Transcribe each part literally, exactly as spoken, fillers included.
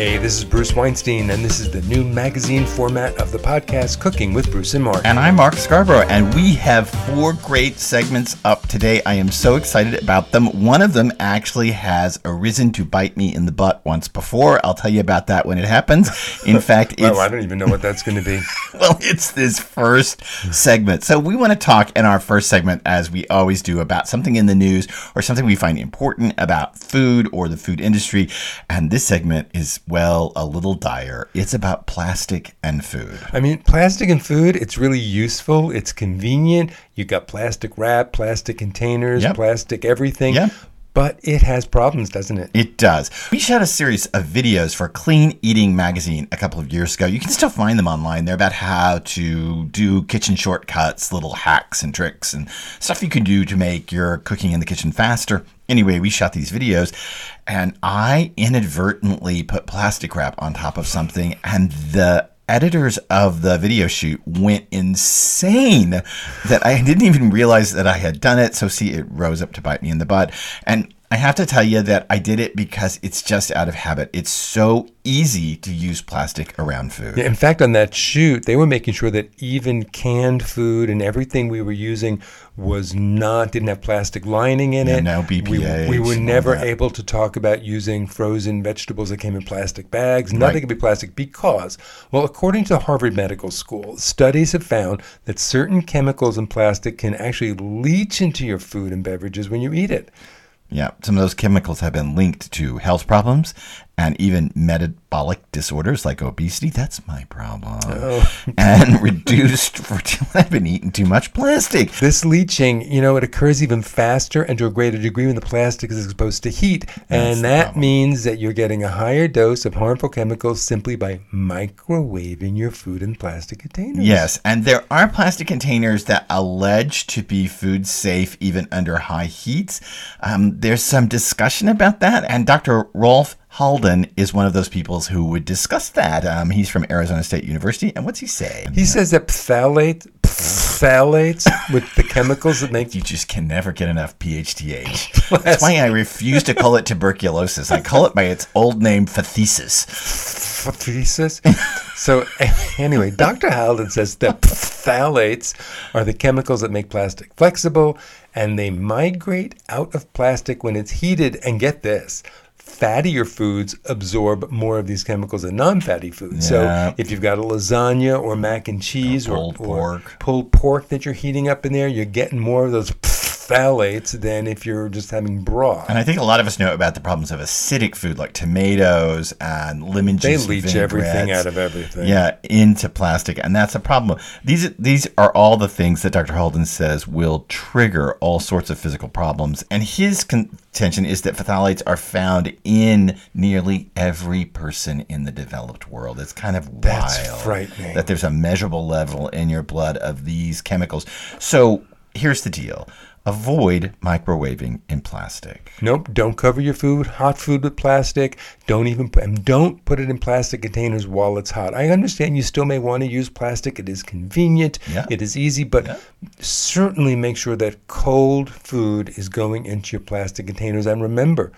Hey, this is Bruce Weinstein, and this is the new magazine format of the podcast, Cooking with Bruce and Mark. And I'm Mark Scarborough, and we have four great segments up today. I am so excited about them. One of them actually has arisen to bite me in the butt once before. I'll tell you about that when it happens. In fact, it's... Well, I don't even know what that's going to be. Well, it's this first segment. So we want to talk in our first segment, as we always do, about something in the news or something we find important about food or the food industry. And this segment is... well, a little dire. It's about plastic and food. I mean, plastic and food, it's really useful. It's convenient. You got plastic wrap, plastic containers, yep. plastic everything. Yep. But it has problems, doesn't it? It does. We shot a series of videos for Clean Eating Magazine a couple of years ago. You can still find them online. They're about how to do kitchen shortcuts, little hacks and tricks and stuff you can do to make your cooking in the kitchen faster. Anyway, we shot these videos, and I inadvertently put plastic wrap on top of something, and the editors of the video shoot went insane that I didn't even realize that I had done it. So see, it rose up to bite me in the butt. And I have to tell you that I did it because it's just out of habit. It's so easy to use plastic around food. Yeah, in fact, on that shoot, they were making sure that even canned food and everything we were using was not, didn't have plastic lining in yeah, it. No B P A. We, we were never able to talk about using frozen vegetables that came in plastic bags. Nothing right. could be plastic because, well, according to the Harvard Medical School, studies have found that certain chemicals in plastic can actually leach into your food and beverages when you eat it. Yeah, some of those chemicals have been linked to health problems and even metabolic disorders like obesity. That's my problem. Oh. And reduced fertility. I've been eating too much plastic. This leaching, you know, it occurs even faster and to a greater degree when the plastic is exposed to heat. That's and that means that you're getting a higher dose of harmful chemicals simply by microwaving your food in plastic containers. Yes, and there are plastic containers that allege to be food safe even under high heats. Um, there's some discussion about that, and Doctor Rolf Halden is one of those people who would discuss that. Um, he's from Arizona State University. And what's he say? He yeah. says that phthalate, phthalates with the chemicals that make... You just can never get enough P H T H. That's why I refuse to call it tuberculosis. I call it by its old name, phthisis. Phthisis? So anyway, Doctor Halden says that phthalates are the chemicals that make plastic flexible, and they migrate out of plastic when it's heated. And get this... fattier foods absorb more of these chemicals than non-fatty foods. Yeah. So if you've got a lasagna or mac and cheese or pulled, or, pork. or pulled pork that you're heating up in there, you're getting more of those phthalates than if you're just having broth. And I think a lot of us know about the problems of acidic food like tomatoes and lemon juice. They leach everything out of everything. Yeah, into plastic, and that's a problem. These these are all the things that Doctor Halden says will trigger all sorts of physical problems. And his contention is that phthalates are found in nearly every person in the developed world. It's kind of wild. That's frightening. That there's a measurable level in your blood of these chemicals. So here's the deal. Avoid microwaving in plastic. Nope, don't cover your food, hot food with plastic. Don't even put, and don't put it in plastic containers while it's hot. I understand you still may want to use plastic. It is convenient, yeah. it is easy, but yeah. certainly make sure that cold food is going into your plastic containers. And remember,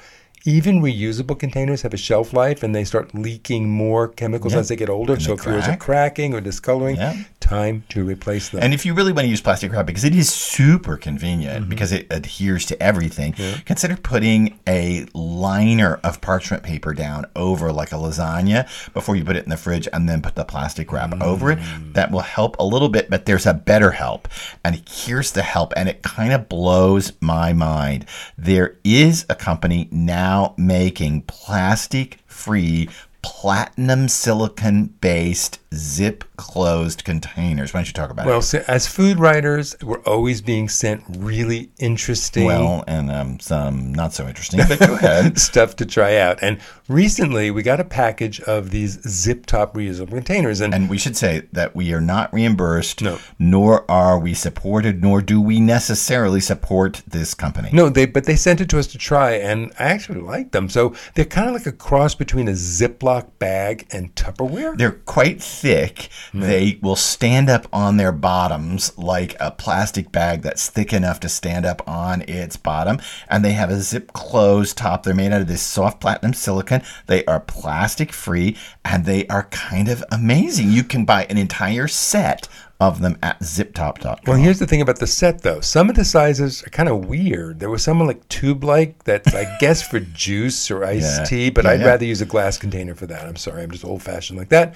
even reusable containers have a shelf life, and they start leaking more chemicals yeah. as they get older. And so if yours are cracking or discoloring, yeah. time to replace them. And if you really want to use plastic wrap, because it is super convenient, mm-hmm. because it adheres to everything, yeah. consider putting a liner of parchment paper down over like a lasagna before you put it in the fridge, and then put the plastic wrap mm. over it. That will help a little bit, but there's a better help. And here's the help, and it kind of blows my mind. There is a company now making plastic-free, platinum silicon-based zip-closed containers. Why don't you talk about well, it? Well, so as food writers, we're always being sent really interesting... Well, and um, some not so interesting, but go ahead. ...stuff to try out. And recently, we got a package of these Ziptop reusable containers. And, and we should say that we are not reimbursed, no. nor are we supported, nor do we necessarily support this company. No, they but they sent it to us to try, and I actually like them. So they're kind of like a cross between a Ziploc Ziploc bag and Tupperware? They're quite thick. Mm. They will stand up on their bottoms like a plastic bag that's thick enough to stand up on its bottom. And they have a zip close top. They're made out of this soft platinum silicone. They are plastic free and they are kind of amazing. You can buy an entire set of them at Ziptop dot com. Well, here's the thing about the set, though. Some of the sizes are kind of weird. There was someone like tube-like that's, I guess, for juice or iced yeah. tea, but yeah, I'd yeah. rather use a glass container for that. I'm sorry, I'm just old-fashioned like that.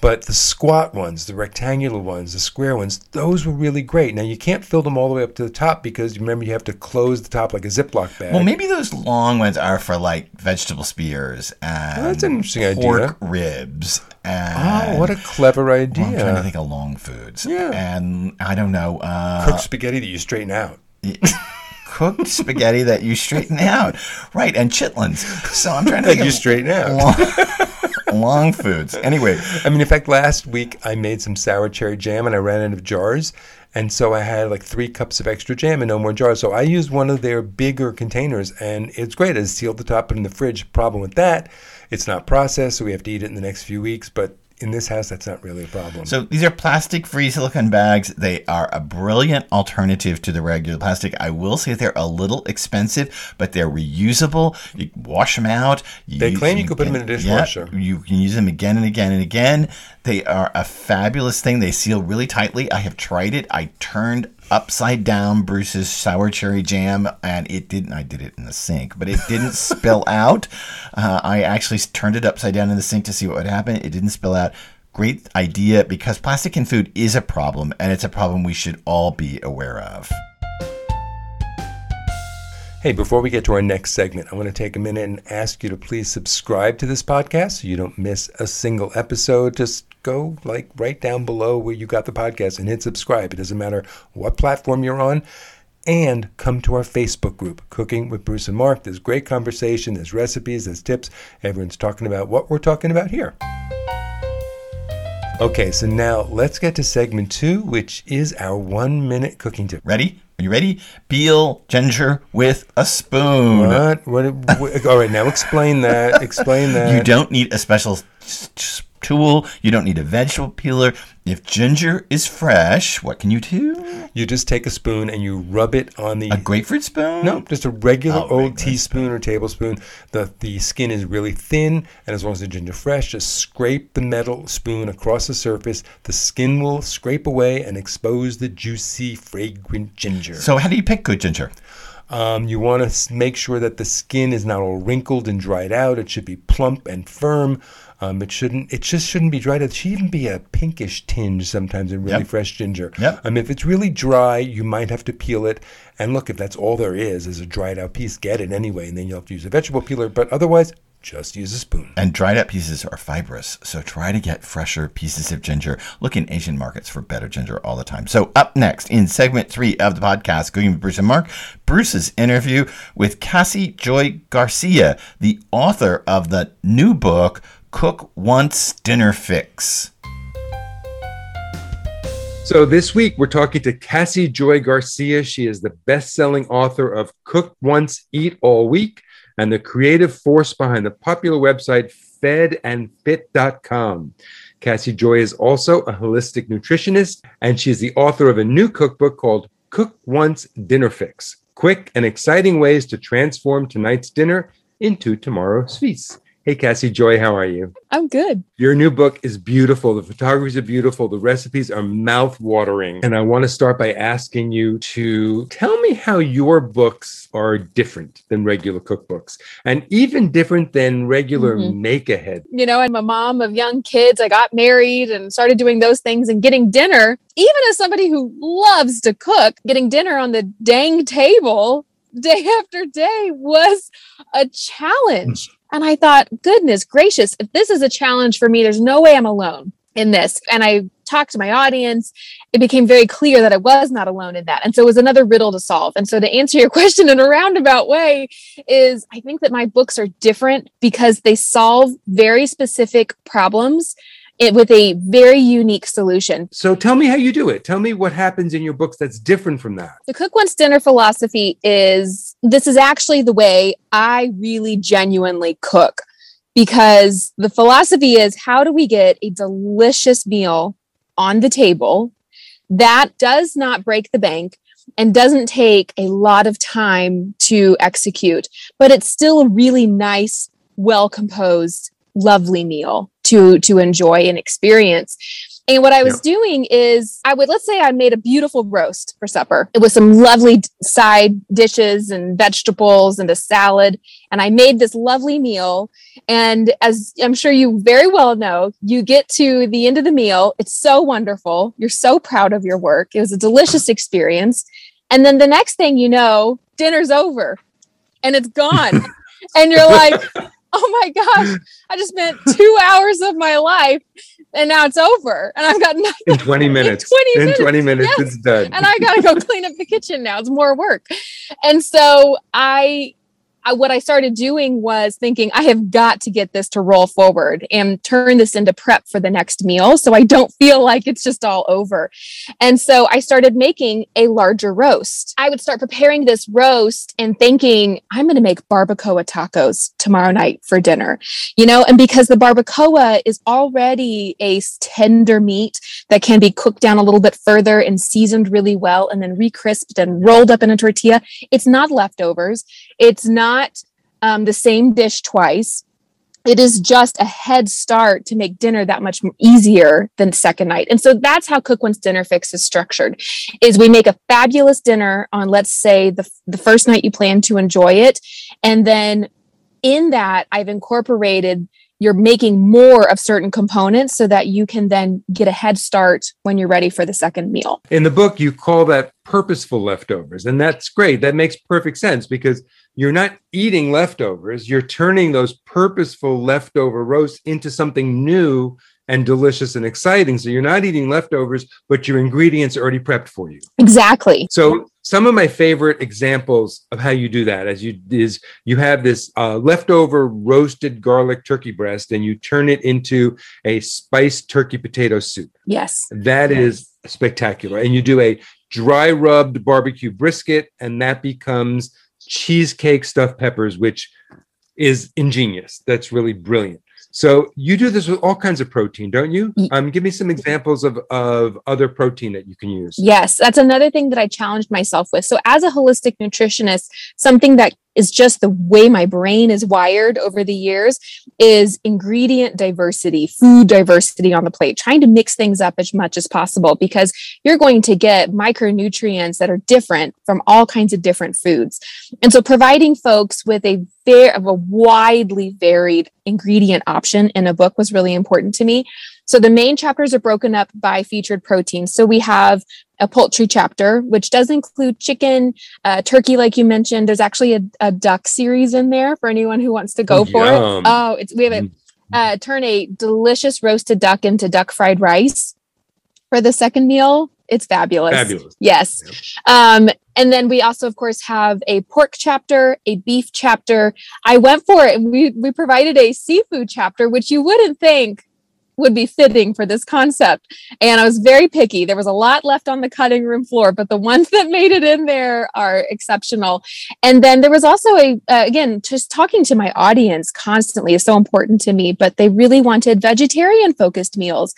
But the squat ones, the rectangular ones, the square ones, those were really great. Now, you can't fill them all the way up to the top because, remember, you have to close the top like a Ziploc bag. Well, maybe those long ones are for, like, vegetable spears and well, that's an interesting pork idea. Ribs. And oh, what a clever idea. Well, I'm trying to think of long foods. Yeah. And, I don't know. Uh, Cooked spaghetti that you straighten out. Cooked spaghetti that you straighten out. Right, and chitlins. So I'm trying to think that you of straighten out. Long- Long foods. Anyway, I mean, in fact, last week I made some sour cherry jam and I ran out of jars. And so I had like three cups of extra jam and no more jars. So I used one of their bigger containers and it's great. I sealed the top, put it in the fridge. Problem with that, it's not processed. So we have to eat it in the next few weeks. But in this house, that's not really a problem. So these are plastic-free silicone bags. They are a brilliant alternative to the regular plastic. I will say they're a little expensive, but they're reusable. You wash them out. You they claim you can put them in a dishwasher. Yeah, you can use them again and again and again. They are a fabulous thing. They seal really tightly. I have tried it. I turned upside down Bruce's sour cherry jam and it didn't I did it in the sink, but it didn't spill out. uh, I actually turned it upside down in the sink to see what would happen. It didn't spill out. Great idea, because plastic in food is a problem, and it's a problem we should all be aware of. Hey, before we get to our next segment, I want to take a minute and ask you to please subscribe to this podcast so you don't miss a single episode. Just go like right down below where you got the podcast and hit subscribe. It doesn't matter what platform you're on. And come to our Facebook group, Cooking with Bruce and Mark. There's great conversation, there's recipes, there's tips. Everyone's talking about what we're talking about here. Okay, so now let's get to segment two, which is our one-minute cooking tip. Ready? Are you ready? Peel ginger with a spoon. What? What, what all right, now explain that. Explain that. You don't need a special tool. You don't need a vegetable peeler. If ginger is fresh, what can you do? You just take a spoon and you rub it on the... A grapefruit spoon? No, just a regular oh, old regular teaspoon spoon. Or tablespoon. The, the skin is really thin, and as long as the ginger is fresh, just scrape the metal spoon across the surface. The skin will scrape away and expose the juicy, fragrant ginger. So how do you pick good ginger? Um, you want to make sure that the skin is not all wrinkled and dried out. It should be plump and firm. Um, it shouldn't. It just shouldn't be dried out. It should even be a pinkish tinge sometimes in really yep. fresh ginger. Yep. Um, if it's really dry, you might have to peel it. And look, if that's all there is, is a dried out piece, get it anyway. And then you'll have to use a vegetable peeler. But otherwise, just use a spoon. And dried up pieces are fibrous. So try to get fresher pieces of ginger. Look in Asian markets for better ginger all the time. So up next in segment three of the podcast, Cooking with Bruce and Mark, Bruce's interview with Cassie Joy Garcia, the author of the new book, Cook Once, Dinner Fix. So this week, we're talking to Cassie Joy Garcia. She is the best-selling author of Cook Once, Eat All Week, and the creative force behind the popular website fed and fit dot com. Cassie Joy is also a holistic nutritionist, and she's the author of a new cookbook called Cook Once, Dinner Fix, Quick and Exciting Ways to Transform Tonight's Dinner into Tomorrow's Feast. Hey, Cassie Joy, how are you? I'm good. Your new book is beautiful. The photographies are beautiful. The recipes are mouth-watering. And I want to start by asking you to tell me how your books are different than regular cookbooks and even different than regular mm-hmm. make-ahead. You know, I'm a mom of young kids. I got married and started doing those things and getting dinner. Even as somebody who loves to cook, getting dinner on the dang table day after day was a challenge. And I thought, goodness gracious, if this is a challenge for me, there's no way I'm alone in this. And I talked to my audience. It became very clear that I was not alone in that. And so it was another riddle to solve. And so to answer your question in a roundabout way is I think that my books are different because they solve very specific problems It with a very unique solution. So tell me how you do it. Tell me what happens in your books that's different from that. The Cook Once Dinner philosophy is, this is actually the way I really genuinely cook. because the philosophy is, how do we get a delicious meal on the table that does not break the bank and doesn't take a lot of time to execute, but it's still a really nice, well-composed, lovely meal to, to enjoy and experience. And what I was yeah. doing is I would, let's say I made a beautiful roast for supper with some lovely side dishes and vegetables and a salad. And I made this lovely meal. And as I'm sure you very well know, you get to the end of the meal. It's so wonderful. You're so proud of your work. It was a delicious experience. And then the next thing you know, dinner's over and it's gone. And you're like, oh my gosh, I just spent two hours of my life and now it's over. And I've got nothing. In twenty minutes. In twenty minutes, in twenty minutes yes. It's done. And I got to go clean up the kitchen now. It's more work. And so I, I, what I started doing was thinking, I have got to get this to roll forward and turn this into prep for the next meal so I don't feel like it's just all over. And so I started making a larger roast. I would start preparing this roast and thinking, I'm going to make barbacoa tacos tomorrow night for dinner, you know, and because the barbacoa is already a tender meat that can be cooked down a little bit further and seasoned really well and then recrisped and rolled up in a tortilla. It's not leftovers. It's not Not um, the same dish twice. It is just a head start to make dinner that much easier than second night. And so that's how Cook Once Dinner Fix is structured, is we make a fabulous dinner on, let's say, the, the first night you plan to enjoy it. And then in that, I've incorporated you're making more of certain components so that you can then get a head start when you're ready for the second meal. In the book, you call that purposeful leftovers. And that's great. That makes perfect sense because you're not eating leftovers. You're turning those purposeful leftover roasts into something new and delicious and exciting. So you're not eating leftovers, but your ingredients are already prepped for you. Exactly. So some of my favorite examples of how you do that as you is you have this uh, leftover roasted garlic turkey breast and you turn it into a spiced turkey potato soup. Yes. That yes. is spectacular. And you do a dry rubbed barbecue brisket and that becomes cheesecake stuffed peppers, which is ingenious. That's really brilliant. So you do this with all kinds of protein, don't you? Um, give me some examples of, of other protein that you can use. Yes, that's another thing that I challenged myself with. So as a holistic nutritionist, something that is just the way my brain is wired over the years is ingredient diversity, food diversity on the plate, trying to mix things up as much as possible because you're going to get micronutrients that are different from all kinds of different foods. And so providing folks with a fair of a widely varied ingredient option in a book was really important to me. So the main chapters are broken up by featured proteins. So we have a poultry chapter, which does include chicken, uh, turkey, like you mentioned. There's actually a, a duck series in there for anyone who wants to go for Yum. It. Oh, it's we have a uh, turn a delicious roasted duck into duck fried rice for the second meal. It's fabulous. Fabulous. Yes. Um, and then we also, of course, have a pork chapter, a beef chapter. I went for it. We we provided a seafood chapter, which you wouldn't think would be fitting for this concept. And I was very picky. There was a lot left on the cutting room floor, but the ones that made it in there are exceptional. And then there was also a, uh, again, just talking to my audience constantly is so important to me, but they really wanted vegetarian focused meals.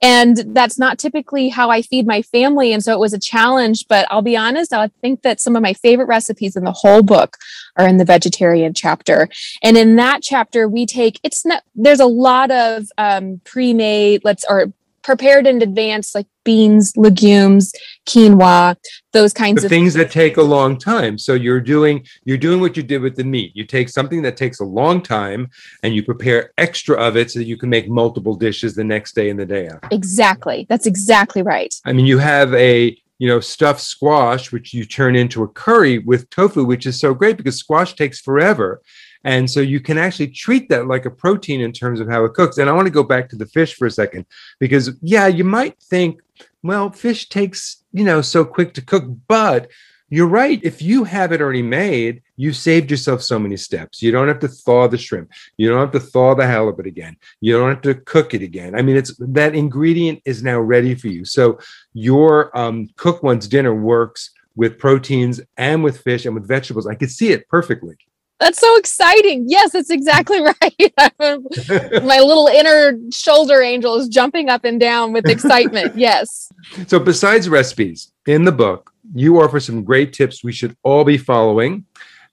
And that's not typically how I feed my family. And so it was a challenge, but I'll be honest, I think that some of my favorite recipes in the whole book are in the vegetarian chapter. And in that chapter, we take, it's not, there's a lot of um, pre-made, let's, or prepared in advance, like beans, legumes, quinoa, those kinds the of things that take a long time. So you're doing, you're doing what you did with the meat. You take something that takes a long time and you prepare extra of it so that you can make multiple dishes the next day and the day after. Exactly. That's exactly right. I mean, you have a, you know, stuffed squash, which you turn into a curry with tofu, which is so great because squash takes forever. And so you can actually treat that like a protein in terms of how it cooks. And I want to go back to the fish for a second, because, yeah, you might think, well, fish takes, you know, so quick to cook. But you're right. If you have it already made, you saved yourself so many steps. You don't have to thaw the shrimp. You don't have to thaw the halibut again. You don't have to cook it again. I mean, it's that ingredient is now ready for you. So your um, Cook Once Dinner works with proteins and with fish and with vegetables. I could see it perfectly. That's so exciting. Yes, that's exactly right. My little inner shoulder angel is jumping up and down with excitement. Yes. So besides recipes in the book, you offer some great tips we should all be following.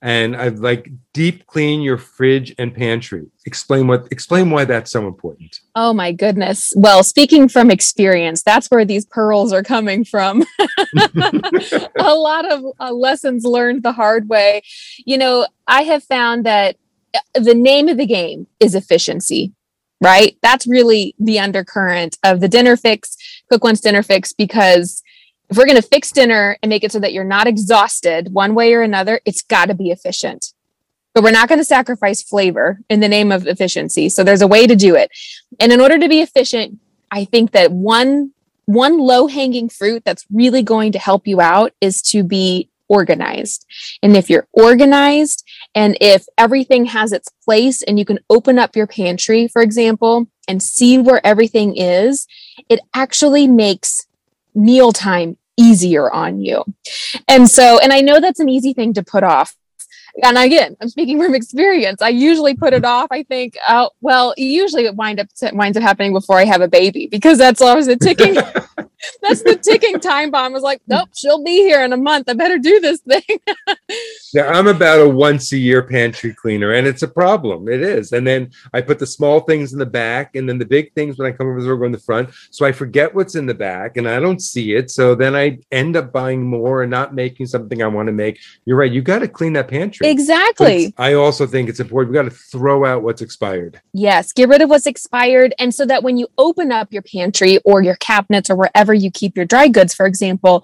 And I'd like deep clean your fridge and pantry. Explain what, explain why that's so important. Oh my goodness. Well, speaking from experience, that's where these pearls are coming from. A lot of uh, lessons learned the hard way. You know, I have found that the name of the game is efficiency, right? That's really the undercurrent of the dinner fix, cook once dinner fix, because if we're going to fix dinner and make it so that you're not exhausted one way or another, it's got to be efficient. But we're not going to sacrifice flavor in the name of efficiency. So there's a way to do it. And in order to be efficient, I think that one, one low-hanging fruit that's really going to help you out is to be organized. And if you're organized and if everything has its place and you can open up your pantry, for example, and see where everything is, it actually makes mealtime easier on you. And so, and I know that's an easy thing to put off. And again, I'm speaking from experience. I usually put it off. I think, oh, well, usually it wind up, winds up happening before I have a baby, because that's always the ticking, that's the ticking time bomb. I was like, nope, she'll be here in a month. I better do this thing. Yeah, I'm about a once a year pantry cleaner, and it's a problem. It is. And then I put the small things in the back, and then the big things when I come over the door go in the front. So I forget what's in the back and I don't see it. So then I end up buying more and not making something I want to make. You're right. You got to clean that pantry. Exactly. I also think it's important. We got to throw out what's expired. Yes. Get rid of what's expired. And so that when you open up your pantry or your cabinets or wherever you keep your dry goods, for example,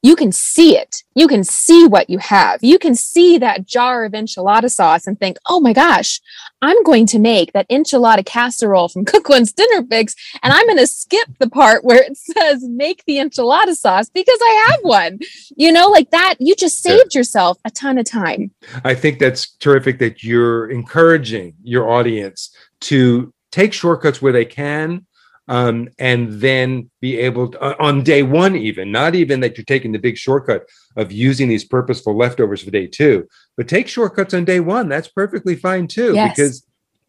you can see it. You can see what you have. You can see that jar of enchilada sauce and think, oh my gosh, I'm going to make that enchilada casserole from Cook One's Dinner Fix. And I'm going to skip the part where it says make the enchilada sauce because I have one, you know, like that. You just saved yeah. yourself a ton of time. I think that's terrific that you're encouraging your audience to take shortcuts where they can. Um, and then be able to, uh, on day one, even not even that you're taking the big shortcut of using these purposeful leftovers for day two, but take shortcuts on day one. That's perfectly fine too, yes. Because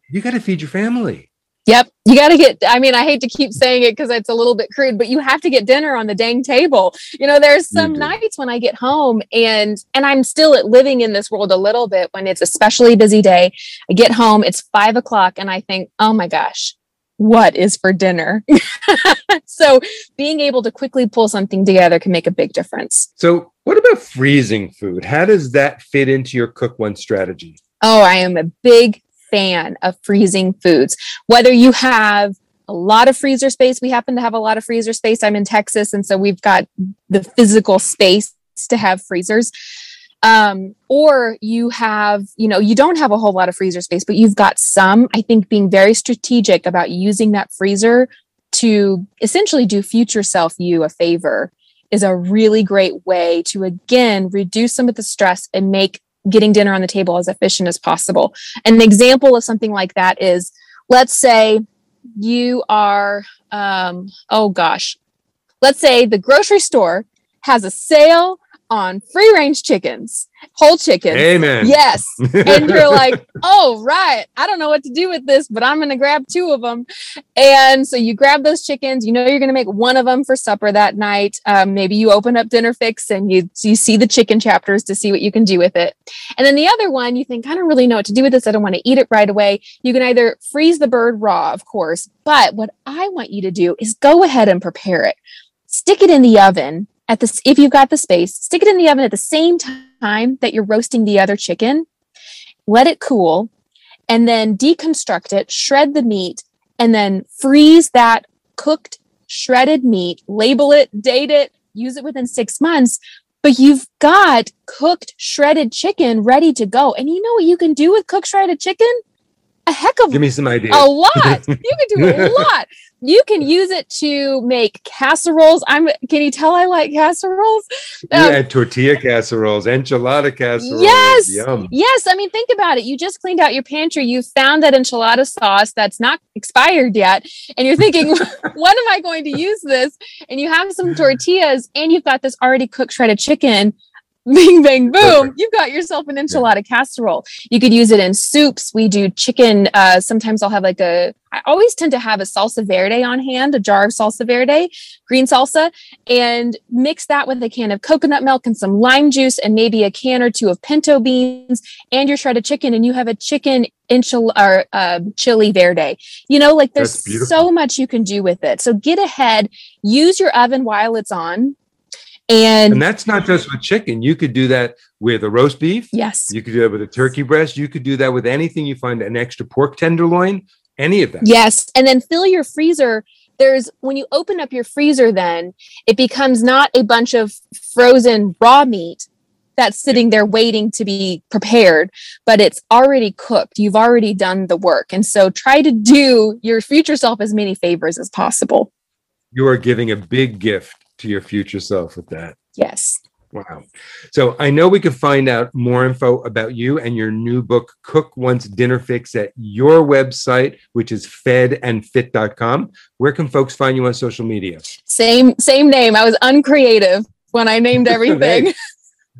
you got to feed your family. Yep. You got to get, I mean, I hate to keep saying it because it's a little bit crude, but you have to get dinner on the dang table. You know, there's some nights when I get home and, and I'm still at living in this world a little bit when it's especially busy day. I get home, it's five o'clock and I think, oh my gosh, what is for dinner? So being able to quickly pull something together can make a big difference. So what about freezing food? How does that fit into your cook one strategy? Oh, I am a big fan of freezing foods. Whether you have a lot of freezer space, we happen to have a lot of freezer space. I'm in Texas, and so we've got the physical space to have freezers. Um, or you have, you know, you don't have a whole lot of freezer space, but you've got some. I think being very strategic about using that freezer to essentially do future self you a favor is a really great way to, again, reduce some of the stress and make getting dinner on the table as efficient as possible. An example of something like that is, let's say you are, um, oh gosh, let's say the grocery store has a sale on free range chickens, whole chickens. Amen. Yes. And you're like, oh, right. I don't know what to do with this, but I'm going to grab two of them. And so you grab those chickens, you know, you're going to make one of them for supper that night. Um, maybe you open up Dinner Fix and you, you see the chicken chapters to see what you can do with it. And then the other one, you think, I don't really know what to do with this. I don't want to eat it right away. You can either freeze the bird raw, of course, but what I want you to do is go ahead and prepare it. Stick it in the oven. At this, if you've got the space, stick it in the oven at the same time that you're roasting the other chicken, let it cool, and then deconstruct it, shred the meat, and then freeze that cooked, shredded meat, label it, date it, use it within six months. But you've got cooked, shredded chicken ready to go. And you know what you can do with cooked, shredded chicken? A heck of Give me some ideas. A lot. You can do a lot. You can use it to make casseroles. I'm. Can you tell I like casseroles? Um, yeah, tortilla casseroles, enchilada casseroles. Yes. Yum. Yes. I mean, think about it. You just cleaned out your pantry. You found that enchilada sauce that's not expired yet. And you're thinking, when am I going to use this? And you have some tortillas and you've got this already cooked shredded chicken. bing, bang, boom, perfect. You've got yourself an enchilada yeah. casserole. You could use it in soups. We do chicken. Uh, sometimes I'll have like a, I always tend to have a salsa verde on hand, a jar of salsa verde, green salsa, and mix that with a can of coconut milk and some lime juice and maybe a can or two of pinto beans and your shredded chicken. And you have a chicken enchilada or uh, chili verde, you know, like there's so much you can do with it. So get ahead, use your oven while it's on. And, and that's not just with chicken. You could do that with a roast beef. Yes. You could do that with a turkey breast. You could do that with anything you find, an extra pork tenderloin, any of that. Yes. And then fill your freezer. There's, when you open up your freezer, then it becomes not a bunch of frozen raw meat that's sitting there waiting to be prepared, but it's already cooked. You've already done the work. And so try to do your future self as many favors as possible. You are giving a big gift to your future self with that. Yes. Wow. So I know we can find out more info about you and your new book, Cook Once Dinner Fix, at your website, which is fed and fit dot com. Where can folks find you on social media? Same, same name. I was uncreative when I named everything. Hey,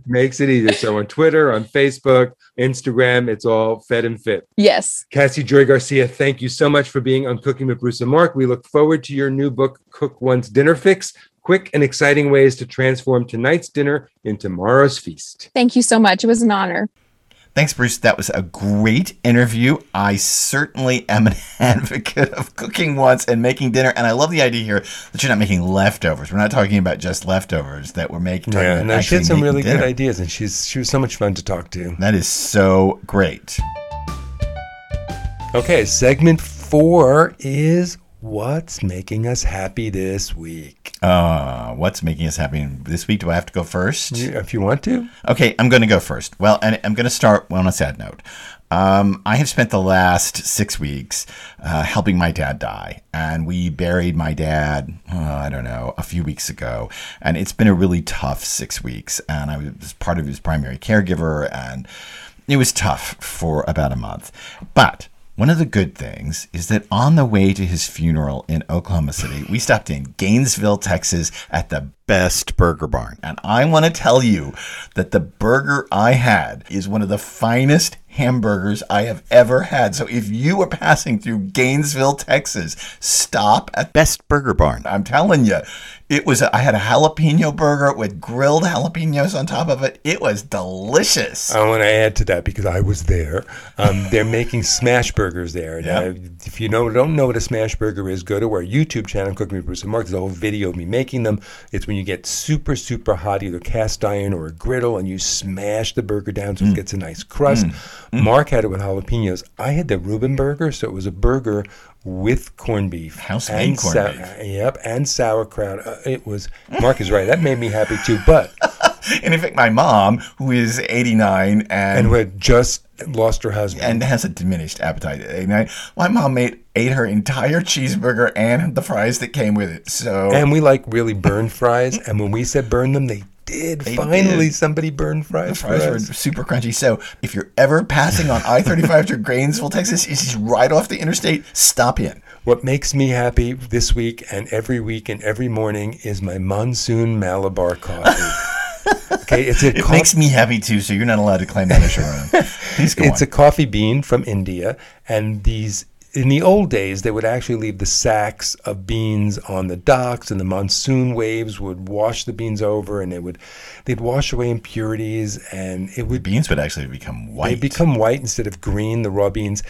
makes it easier. So on Twitter, on Facebook, Instagram, it's all Fed and Fit. Yes. Cassie Joy Garcia, thank you so much for being on Cooking with Bruce and Mark. We look forward to your new book, Cook Once Dinner Fix, quick and exciting ways to transform tonight's dinner into tomorrow's feast. Thank you so much. It was an honor. Thanks, Bruce. That was a great interview. I certainly am an advocate of cooking once and making dinner. And I love the idea here that you're not making leftovers. We're not talking about just leftovers that we're making. Yeah, and no, she had some really dinner. Good ideas, and she's she was so much fun to talk to. That is so great. Okay, segment four is what's making us happy this week. Uh, what's making us happy this week? Do I have to go first? If you want to. Okay, I'm going to go first. Well, and I'm going to start on a sad note. Um, I have spent the last six weeks uh, helping my dad die, and we buried my dad, uh, I don't know, a few weeks ago, and it's been a really tough six weeks, and I was part of his primary caregiver, and it was tough for about a month, but one of the good things is that on the way to his funeral in Oklahoma City, we stopped in Gainesville, Texas at the Best Burger Barn. And I want to tell you that the burger I had is one of the finest hamburgers I have ever had. So if you are passing through Gainesville, Texas, stop at Best Burger Barn. I'm telling you, it was, a, I had a jalapeno burger with grilled jalapenos on top of it. It was delicious. I want to add to that because I was there. Um, they're making smash burgers there. Now, yep. If you know, don't know what a smash burger is, go to our YouTube channel, Cooking with Bruce and Mark. There's a whole video of me making them. It's when you get super, super hot, either cast iron or a griddle, and you smash the burger down so mm. it gets a nice crust. Mm. Mm-hmm. Mark had it with jalapenos. I had the Reuben burger, so it was a burger with corned beef. House-made corned sa- beef. Yep, and sauerkraut. Uh, it was, Mark is right, that made me happy too, but. And in fact, my mom, who is eighty-nine and. And who had just lost her husband. And has a diminished appetite at eighty-nine. My mom made ate her entire cheeseburger and the fries that came with it, so. And we like really burned fries, and when we said burn them, they Did. They Finally, did. Somebody burned fries. The fries were super crunchy. So if you're ever passing on I thirty-five to Gainesville, Texas, it's right off the interstate. Stop in. What makes me happy this week and every week and every morning is my Monsoon Malabar coffee. Okay, it's a it co- makes me happy too, so you're not allowed to claim that as your own. Please go It's on. A coffee bean from India, and these. In the old days, they would actually leave the sacks of beans on the docks, and the monsoon waves would wash the beans over, and they would, they'd wash away impurities, and it would the beans would actually become white. They become white instead of green, the raw beans,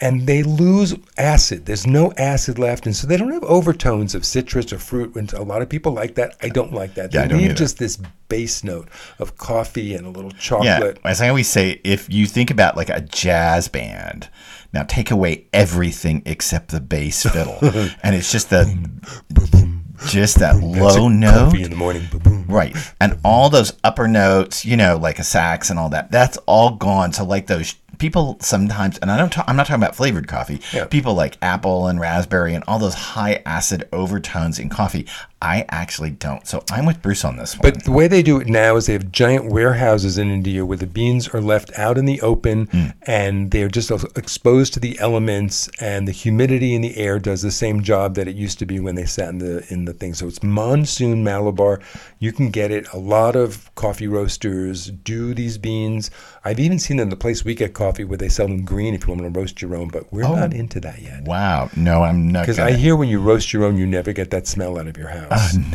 and they lose acid. There's no acid left, and so they don't have overtones of citrus or fruit. And a lot of people like that. I don't like that. They yeah, I don't need just this base note of coffee and a little chocolate. Yeah, as I always say, if you think about like a jazz band. Now take away everything except the bass fiddle, and it's just the just that low note in the morning, right? And all those upper notes, you know, like a sax and all that, that's all gone. So like those people sometimes, and I don't, ta- I'm not talking about flavored coffee. Yeah. People like apple and raspberry and all those high acid overtones in coffee. I actually don't. So I'm with Bruce on this one. But the way they do it now is they have giant warehouses in India where the beans are left out in the open mm. and they're just exposed to the elements, and the humidity in the air does the same job that it used to be when they sat in the in the thing. So it's Monsoon Malabar. You can get it. A lot of coffee roasters do these beans. I've even seen them the place we get coffee where they sell them green if you want to roast your own, but we're oh, not into that yet. Wow. No, I'm not. Because I hear when you roast your own, you never get that smell out of your house. Oh,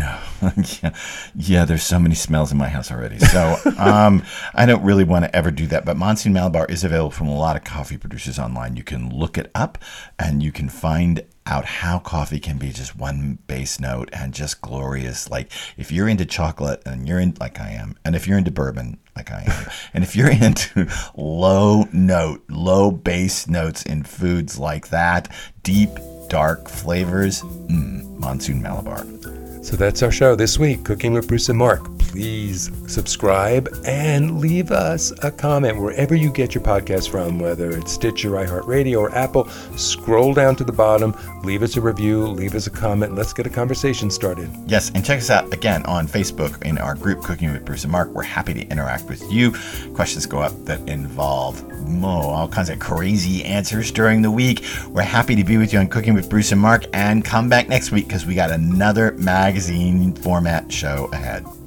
no. yeah. yeah, there's so many smells in my house already. So um, I don't really want to ever do that. But Monsoon Malabar is available from a lot of coffee producers online. You can look it up and you can find out how coffee can be just one base note and just glorious. Like if you're into chocolate and you're in like I am, and if you're into bourbon like I am, and if you're into low note, low base notes in foods like that, deep, dark flavors, mm, Monsoon Malabar. So that's our show this week, Cooking with Bruce and Mark. Please subscribe and leave us a comment wherever you get your podcast from, whether it's Stitcher, iHeartRadio, or Apple. Scroll down to the bottom, leave us a review, leave us a comment. Let's get a conversation started. Yes, and check us out again on Facebook in our group, Cooking with Bruce and Mark. We're happy to interact with you. Questions go up that involve oh, all kinds of crazy answers during the week. We're happy to be with you on Cooking with Bruce and Mark, and come back next week because we got another mag. magazine format show ahead.